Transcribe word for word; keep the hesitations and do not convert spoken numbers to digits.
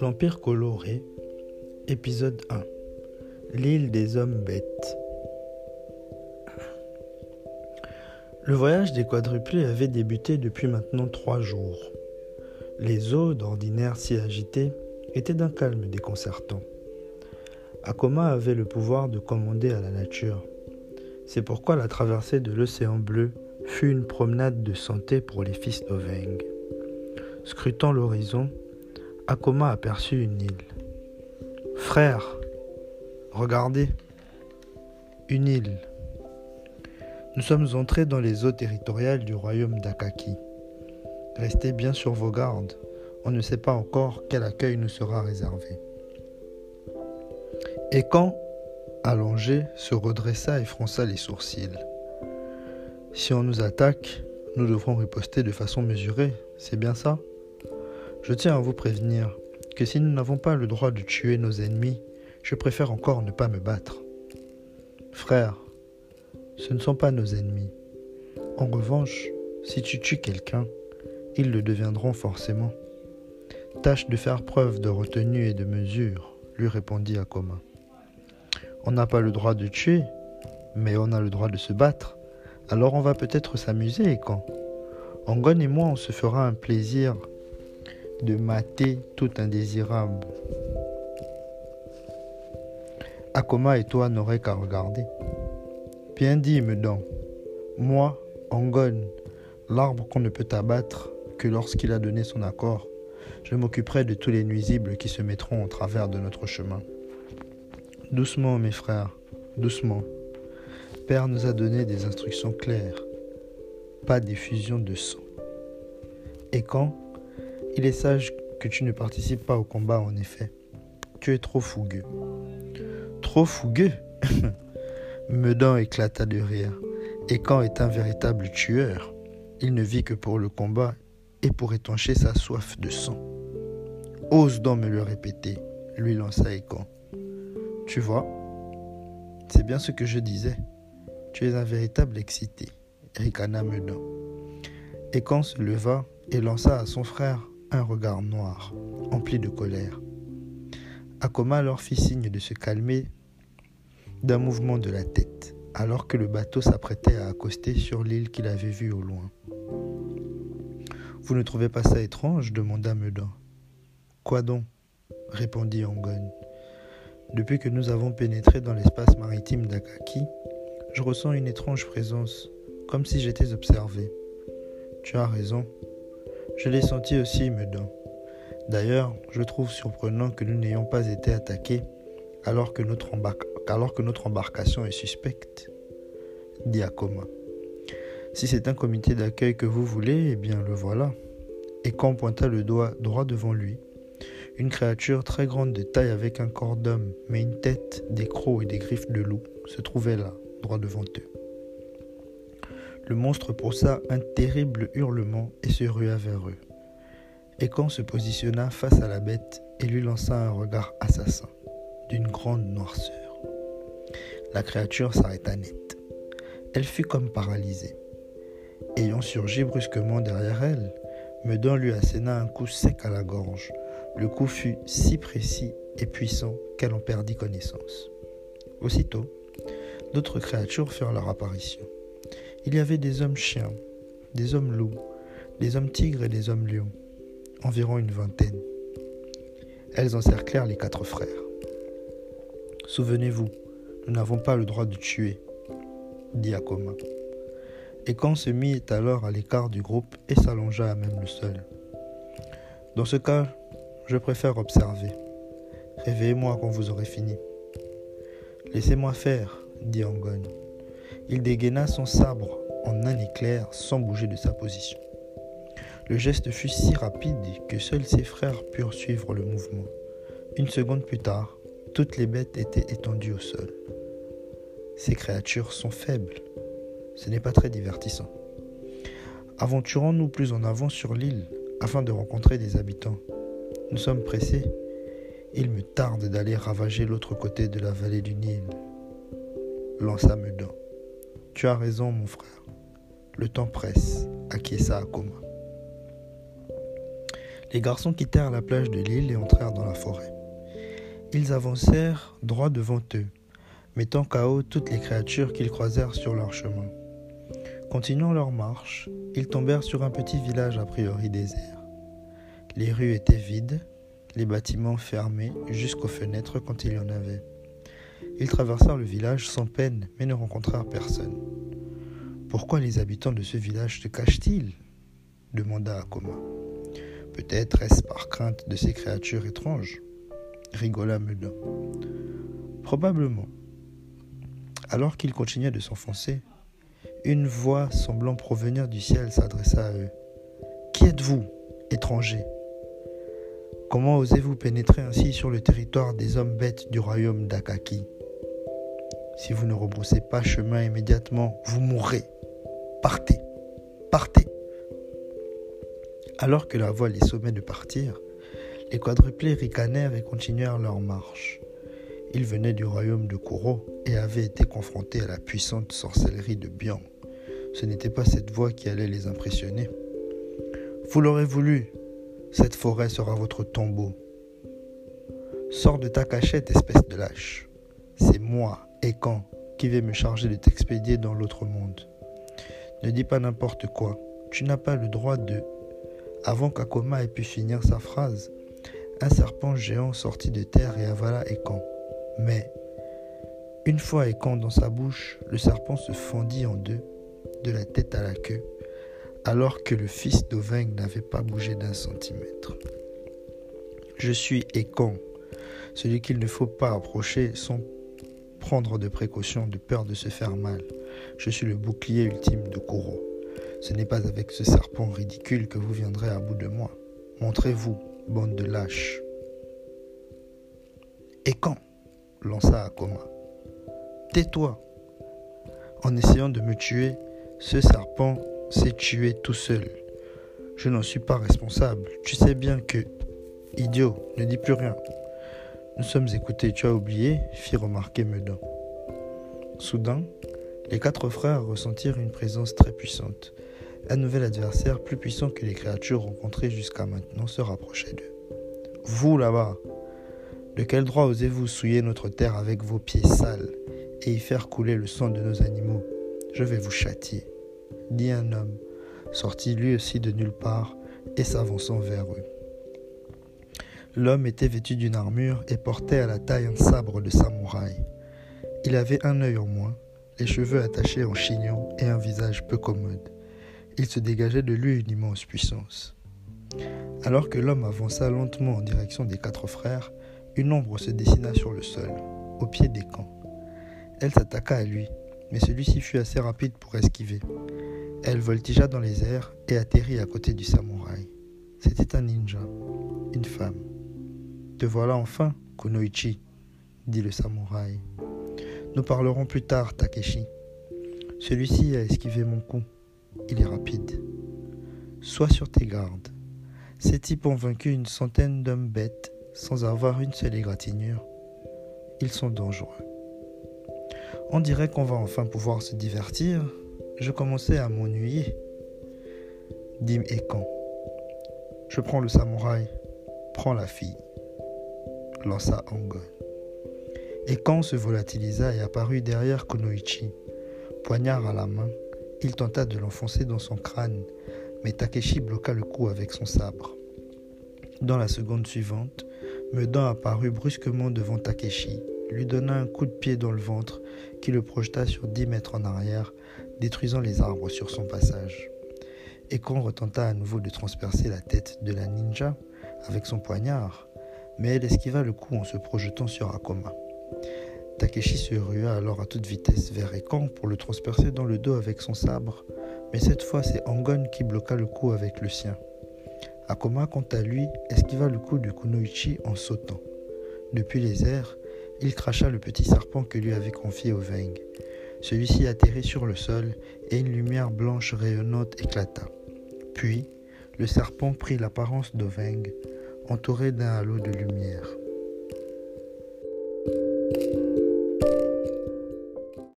L'Empire Coloré, épisode un. L'île des hommes bêtes. Le voyage des quadruplés avait débuté depuis maintenant trois jours. Les eaux, d'ordinaire si agitées, étaient d'un calme déconcertant. Akoma avait le pouvoir de commander à la nature. C'est pourquoi la traversée de l'océan bleu fut une promenade de santé pour les fils d'Oveng. Scrutant l'horizon, Akoma aperçut une île. « Frère, regardez, une île. Nous sommes entrés dans les eaux territoriales du royaume d'Akaki. Restez bien sur vos gardes, on ne sait pas encore quel accueil nous sera réservé. » Et quand, allongé, se redressa et fronça les sourcils. « Si on nous attaque, nous devrons riposter de façon mesurée, c'est bien ça ? Je tiens à vous prévenir que si nous n'avons pas le droit de tuer nos ennemis, je préfère encore ne pas me battre. » Frère, ce ne sont pas nos ennemis. En revanche, si tu tues quelqu'un, ils le deviendront forcément. Tâche de faire preuve de retenue et de mesure, lui répondit Akoma. « On n'a pas le droit de tuer, mais on a le droit de se battre. Alors on va peut-être s'amuser, et quand Angon et moi, on se fera un plaisir de mater tout indésirable. Akoma et toi n'aurez qu'à regarder. » « Bien dit, Meudon. Moi, Angon, l'arbre qu'on ne peut abattre que lorsqu'il a donné son accord, je m'occuperai de tous les nuisibles qui se mettront au travers de notre chemin. » « Doucement, mes frères, doucement. » Père nous a donné des instructions claires, pas d'effusion de sang. Et quand, il est sage que tu ne participes pas au combat en effet. Tu es trop fougueux. Trop fougueux Meudon éclata de rire. Et quand est un véritable tueur, il ne vit que pour le combat et pour étancher sa soif de sang. Ose donc me le répéter, lui lança Ekan. Tu vois, c'est bien ce que je disais. Tu es un véritable excité, ricana Meudon. Ekan se leva et lança à son frère un regard noir, empli de colère. Akoma leur fit signe de se calmer d'un mouvement de la tête, alors que le bateau s'apprêtait à accoster sur l'île qu'il avait vue au loin. « Vous ne trouvez pas ça étrange ?» demanda Meudon. « Quoi donc ?» répondit Angon. « Depuis que nous avons pénétré dans l'espace maritime d'Akaki, je ressens une étrange présence, comme si j'étais observé. » Tu as raison. Je l'ai senti aussi, Meudon. D'ailleurs, je trouve surprenant que nous n'ayons pas été attaqués alors que notre, embarca- alors que notre embarcation est suspecte, dit Akoma. Si c'est un comité d'accueil que vous voulez, eh bien le voilà. Et quand pointa le doigt droit devant lui, une créature très grande de taille avec un corps d'homme, mais une tête, des crocs et des griffes de loup, se trouvait là, droit devant eux. Le monstre poussa un terrible hurlement et se rua vers eux. Ekan se positionna face à la bête et lui lança un regard assassin, d'une grande noirceur. La créature s'arrêta net. Elle fut comme paralysée. Ayant surgi brusquement derrière elle, Meudon lui asséna un coup sec à la gorge. Le coup fut si précis et puissant qu'elle en perdit connaissance. Aussitôt, d'autres créatures firent leur apparition. Il y avait des hommes chiens, des hommes loups, des hommes tigres et des hommes lions, environ une vingtaine. Elles encerclèrent les quatre frères. « Souvenez-vous, nous n'avons pas le droit de tuer, » dit Akoma. Ekan se mit alors à l'écart du groupe et s'allongea à même le sol. « Dans ce cas, je préfère observer. Réveillez-moi quand vous aurez fini. »« Laissez-moi faire, » dit Angon. Il dégaina son sabre en un éclair sans bouger de sa position. Le geste fut si rapide que seuls ses frères purent suivre le mouvement. Une seconde plus tard, toutes les bêtes étaient étendues au sol. Ces créatures sont faibles. Ce n'est pas très divertissant. Aventurons-nous plus en avant sur l'île afin de rencontrer des habitants. Nous sommes pressés. Il me tarde d'aller ravager l'autre côté de la vallée du Nil, lança Meudon. « Tu as raison, mon frère, Le temps presse, acquiesça Akoma. Les garçons quittèrent la plage de l'île et entrèrent dans la forêt. Ils avancèrent droit devant eux, mettant K O toutes les créatures qu'ils croisèrent sur leur chemin. Continuant leur marche, ils tombèrent sur un petit village a priori désert. Les rues étaient vides, les bâtiments fermés jusqu'aux fenêtres quand il y en avait. Ils traversèrent le village sans peine, mais ne rencontrèrent personne. « Pourquoi les habitants de ce village se cachent-ils » demanda Akoma. « Peut-être est-ce par crainte de ces créatures étranges ?» rigola Meudon. « Probablement. » Alors qu'ils continuaient de s'enfoncer, une voix semblant provenir du ciel s'adressa à eux. « Qui êtes-vous, étrangers ? Comment osez-vous pénétrer ainsi sur le territoire des hommes bêtes du royaume d'Akaki ? Si vous ne rebroussez pas chemin immédiatement, vous mourrez. Partez, partez !» Alors que la voix les sommait de partir, les quadruplés ricanèrent et continuèrent leur marche. Ils venaient du royaume de Koro et avaient été confrontés à la puissante sorcellerie de Bian. Ce n'était pas cette voix qui allait les impressionner. « Vous l'aurez voulu, cette forêt sera votre tombeau. Sors de ta cachette, espèce de lâche. C'est moi, Ekan, qui vais me charger de t'expédier dans l'autre monde. Ne dis pas n'importe quoi, tu n'as pas le droit de... » Avant qu'Akoma ait pu finir sa phrase, un serpent géant sortit de terre et avala Ekan. Mais, une fois Ekan dans sa bouche, le serpent se fendit en deux, de la tête à la queue, alors que le fils d'Oveng n'avait pas bougé d'un centimètre. « Je suis Ekan, celui qu'il ne faut pas approcher sans prendre de précautions, de peur de se faire mal. Je suis le bouclier ultime de Koro. Ce n'est pas avec ce serpent ridicule que vous viendrez à bout de moi. Montrez-vous, bande de lâches. » Ekan lança Akoma. « Tais-toi ! En essayant de me tuer, ce serpent s'est tué tout seul. Je n'en suis pas responsable. Tu sais bien que... » « Idiot, ne dis plus rien. »« Nous sommes écoutés, tu as oublié » fit remarquer Meudon. Soudain, les quatre frères ressentirent une présence très puissante. Un nouvel adversaire, plus puissant que les créatures rencontrées jusqu'à maintenant, se rapprochait d'eux. « Vous, là-bas !» « De quel droit osez-vous souiller notre terre avec vos pieds sales et y faire couler le sang de nos animaux ? Je vais vous châtier !» dit un homme, sorti lui aussi de nulle part et s'avançant vers eux. L'homme était vêtu d'une armure et portait à la taille un sabre de samouraï. Il avait un œil en moins, les cheveux attachés en chignon et un visage peu commode. Il se dégageait de lui une immense puissance. Alors que l'homme avança lentement en direction des quatre frères, une ombre se dessina sur le sol, au pied des camps. Elle s'attaqua à lui, mais celui-ci fut assez rapide pour esquiver. Elle voltigea dans les airs et atterrit à côté du samouraï. C'était un ninja, une femme. « Te voilà enfin, Kunoichi » dit le samouraï. « Nous parlerons plus tard, Takeshi. Celui-ci a esquivé mon coup. Il est rapide. Sois sur tes gardes. Ces types ont vaincu une centaine d'hommes bêtes sans avoir une seule égratignure. Ils sont dangereux. On dirait qu'on va enfin pouvoir se divertir. Je commençais à m'ennuyer. » dit Ekan. « Je prends le samouraï, prends la fille. » lança Angon. Ekan se volatilisa et apparut derrière Kunoichi. Poignard à la main, il tenta de l'enfoncer dans son crâne, mais Takeshi bloqua le coup avec son sabre. Dans la seconde suivante, Meudon apparut brusquement devant Takeshi, lui donna un coup de pied dans le ventre qui le projeta sur dix mètres en arrière, détruisant les arbres sur son passage. Ekan retenta à nouveau de transpercer la tête de la ninja avec son poignard, mais elle esquiva le coup en se projetant sur Akoma. Takeshi se rua alors à toute vitesse vers Ekan pour le transpercer dans le dos avec son sabre, mais cette fois c'est Angon qui bloqua le coup avec le sien. Akoma, quant à lui, esquiva le coup de Kunoichi en sautant. Depuis les airs, il cracha le petit serpent que lui avait confié Oveng. Celui-ci atterrit sur le sol et une lumière blanche rayonnante éclata. Puis, le serpent prit l'apparence d'Oveng, entouré d'un halo de lumière.